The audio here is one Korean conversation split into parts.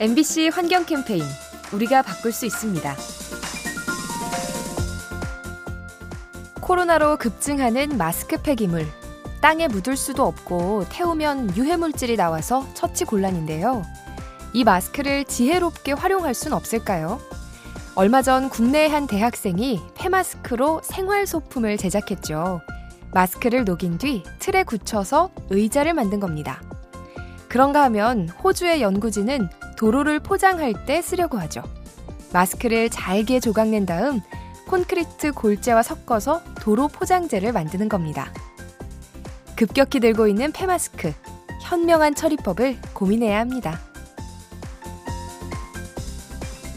MBC 환경 캠페인 우리가 바꿀 수 있습니다. 코로나로 급증하는 마스크 폐기물. 땅에 묻을 수도 없고 태우면 유해물질이 나와서 처치 곤란인데요. 이 마스크를 지혜롭게 활용할 순 없을까요? 얼마 전 국내의 한 대학생이 폐마스크로 생활소품을 제작했죠. 마스크를 녹인 뒤 틀에 굳혀서 의자를 만든 겁니다. 그런가 하면 호주의 연구진은 도로를 포장할 때 쓰려고 하죠. 마스크를 잘게 조각낸 다음 콘크리트 골재와 섞어서 도로 포장재를 만드는 겁니다. 급격히 늘고 있는 폐마스크, 현명한 처리법을 고민해야 합니다.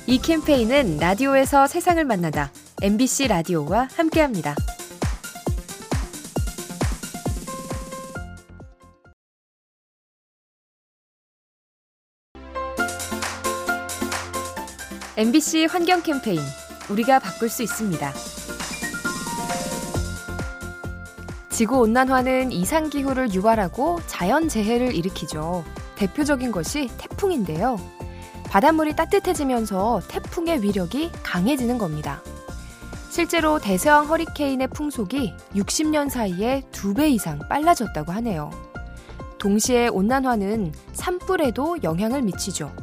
이 캠페인은 라디오에서 세상을 만나다 MBC 라디오와 함께합니다. MBC 환경 캠페인 우리가 바꿀 수 있습니다. 지구온난화는 이상기후를 유발하고 자연재해를 일으키죠. 대표적인 것이 태풍인데요. 바닷물이 따뜻해지면서 태풍의 위력이 강해지는 겁니다. 실제로 대서양 허리케인의 풍속이 60년 사이에 2배 이상 빨라졌다고 하네요. 동시에 온난화는 산불에도 영향을 미치죠.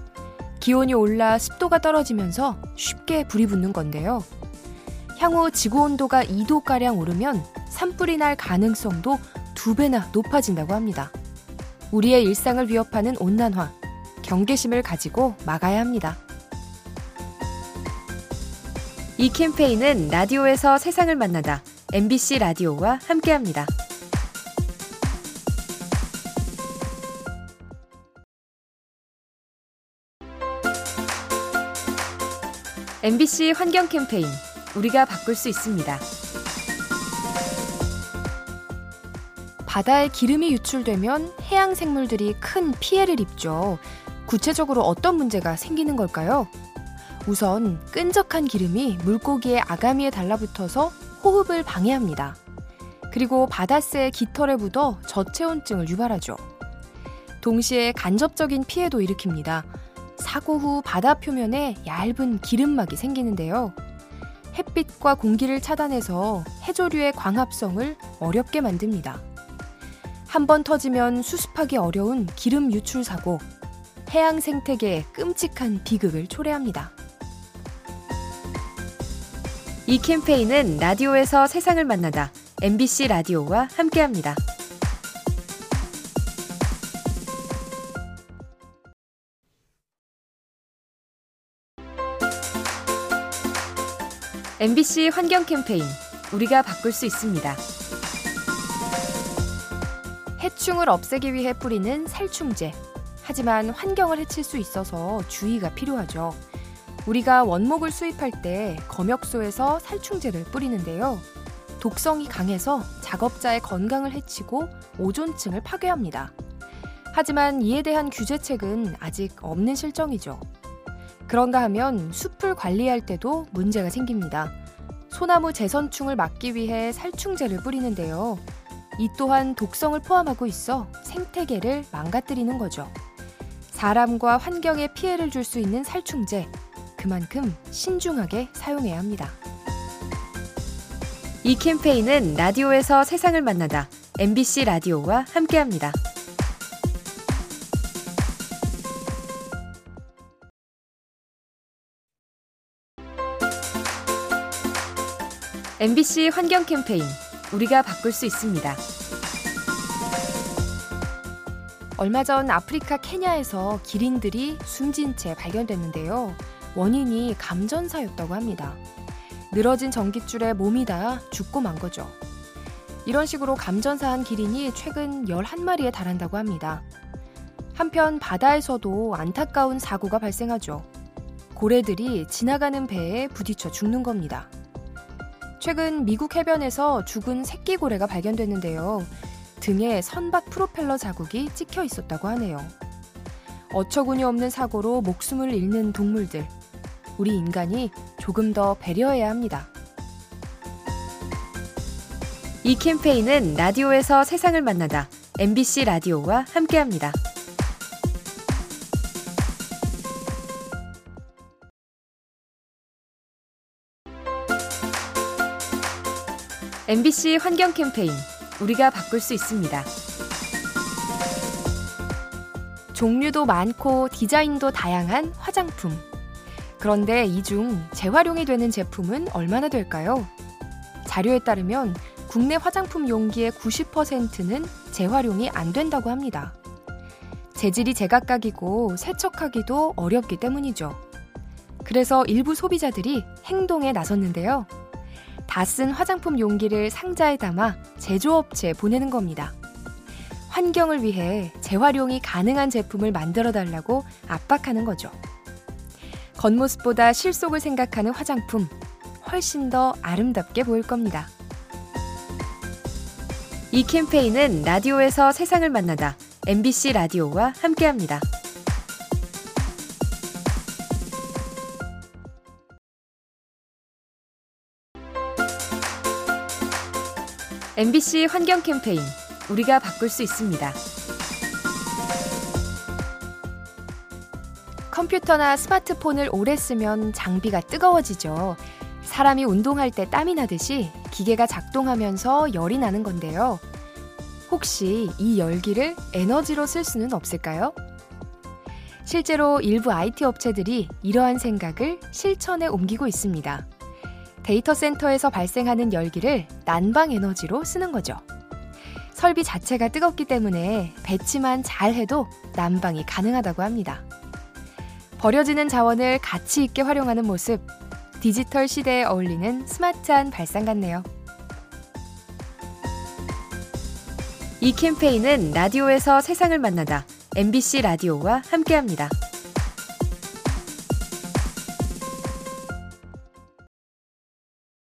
기온이 올라 습도가 떨어지면서 쉽게 불이 붙는 건데요. 향후 지구온도가 2°가량 오르면 산불이 날 가능성도 2배나 높아진다고 합니다. 우리의 일상을 위협하는 온난화, 경계심을 가지고 막아야 합니다. 이 캠페인은 라디오에서 세상을 만나다 MBC 라디오와 함께합니다. MBC 환경 캠페인 우리가 바꿀 수 있습니다. 바다에 기름이 유출되면 해양 생물들이 큰 피해를 입죠. 구체적으로 어떤 문제가 생기는 걸까요? 우선 끈적한 기름이 물고기의 아가미에 달라붙어서 호흡을 방해합니다. 그리고 바닷새의 깃털에 묻어 저체온증을 유발하죠. 동시에 간접적인 피해도 일으킵니다. 사고 후 바다 표면에 얇은 기름막이 생기는데요. 햇빛과 공기를 차단해서 해조류의 광합성을 어렵게 만듭니다. 한 번 터지면 수습하기 어려운 기름 유출 사고, 해양 생태계에 끔찍한 비극을 초래합니다. 이 캠페인은 라디오에서 세상을 만나다 MBC 라디오와 함께합니다. MBC 환경 캠페인 우리가 바꿀 수 있습니다. 해충을 없애기 위해 뿌리는 살충제. 하지만 환경을 해칠 수 있어서 주의가 필요하죠. 우리가 원목을 수입할 때 검역소에서 살충제를 뿌리는데요. 독성이 강해서 작업자의 건강을 해치고 오존층을 파괴합니다. 하지만 이에 대한 규제책은 아직 없는 실정이죠. 그런가 하면 숲을 관리할 때도 문제가 생깁니다. 소나무 재선충을 막기 위해 살충제를 뿌리는데요. 이 또한 독성을 포함하고 있어 생태계를 망가뜨리는 거죠. 사람과 환경에 피해를 줄 수 있는 살충제, 그만큼 신중하게 사용해야 합니다. 이 캠페인은 라디오에서 세상을 만나다 MBC 라디오와 함께합니다. MBC 환경 캠페인 우리가 바꿀 수 있습니다. 얼마 전 아프리카 케냐에서 기린들이 숨진 채 발견됐는데요. 원인이 감전사였다고 합니다. 늘어진 전깃줄에 몸이 닿아 죽고 만 거죠. 이런 식으로 감전사한 기린이 최근 11마리에 달한다고 합니다. 한편 바다에서도 안타까운 사고가 발생하죠. 고래들이 지나가는 배에 부딪혀 죽는 겁니다. 최근 미국 해변에서 죽은 새끼 고래가 발견됐는데요. 등에 선박 프로펠러 자국이 찍혀 있었다고 하네요. 어처구니 없는 사고로 목숨을 잃는 동물들. 우리 인간이 조금 더 배려해야 합니다. 이 캠페인은 라디오에서 세상을 만나다 MBC 라디오와 함께합니다. MBC 환경 캠페인 우리가 바꿀 수 있습니다. 종류도 많고 디자인도 다양한 화장품. 그런데 이 중 재활용이 되는 제품은 얼마나 될까요? 자료에 따르면 국내 화장품 용기의 90%는 재활용이 안 된다고 합니다. 재질이 제각각이고 세척하기도 어렵기 때문이죠. 그래서 일부 소비자들이 행동에 나섰는데요. 다 쓴 화장품 용기를 상자에 담아 제조업체에 보내는 겁니다. 환경을 위해 재활용이 가능한 제품을 만들어달라고 압박하는 거죠. 겉모습보다 실속을 생각하는 화장품, 훨씬 더 아름답게 보일 겁니다. 이 캠페인은 라디오에서 세상을 만나다 MBC 라디오와 함께합니다. MBC 환경 캠페인 우리가 바꿀 수 있습니다. 컴퓨터나 스마트폰을 오래 쓰면 장비가 뜨거워지죠. 사람이 운동할 때 땀이 나듯이 기계가 작동하면서 열이 나는 건데요. 혹시 이 열기를 에너지로 쓸 수는 없을까요? 실제로 일부 IT 업체들이 이러한 생각을 실천에 옮기고 있습니다. 데이터 센터에서 발생하는 열기를 난방 에너지로 쓰는 거죠. 설비 자체가 뜨겁기 때문에 배치만 잘해도 난방이 가능하다고 합니다. 버려지는 자원을 가치 있게 활용하는 모습, 디지털 시대에 어울리는 스마트한 발상 같네요. 이 캠페인은 라디오에서 세상을 만나다 MBC 라디오와 함께합니다.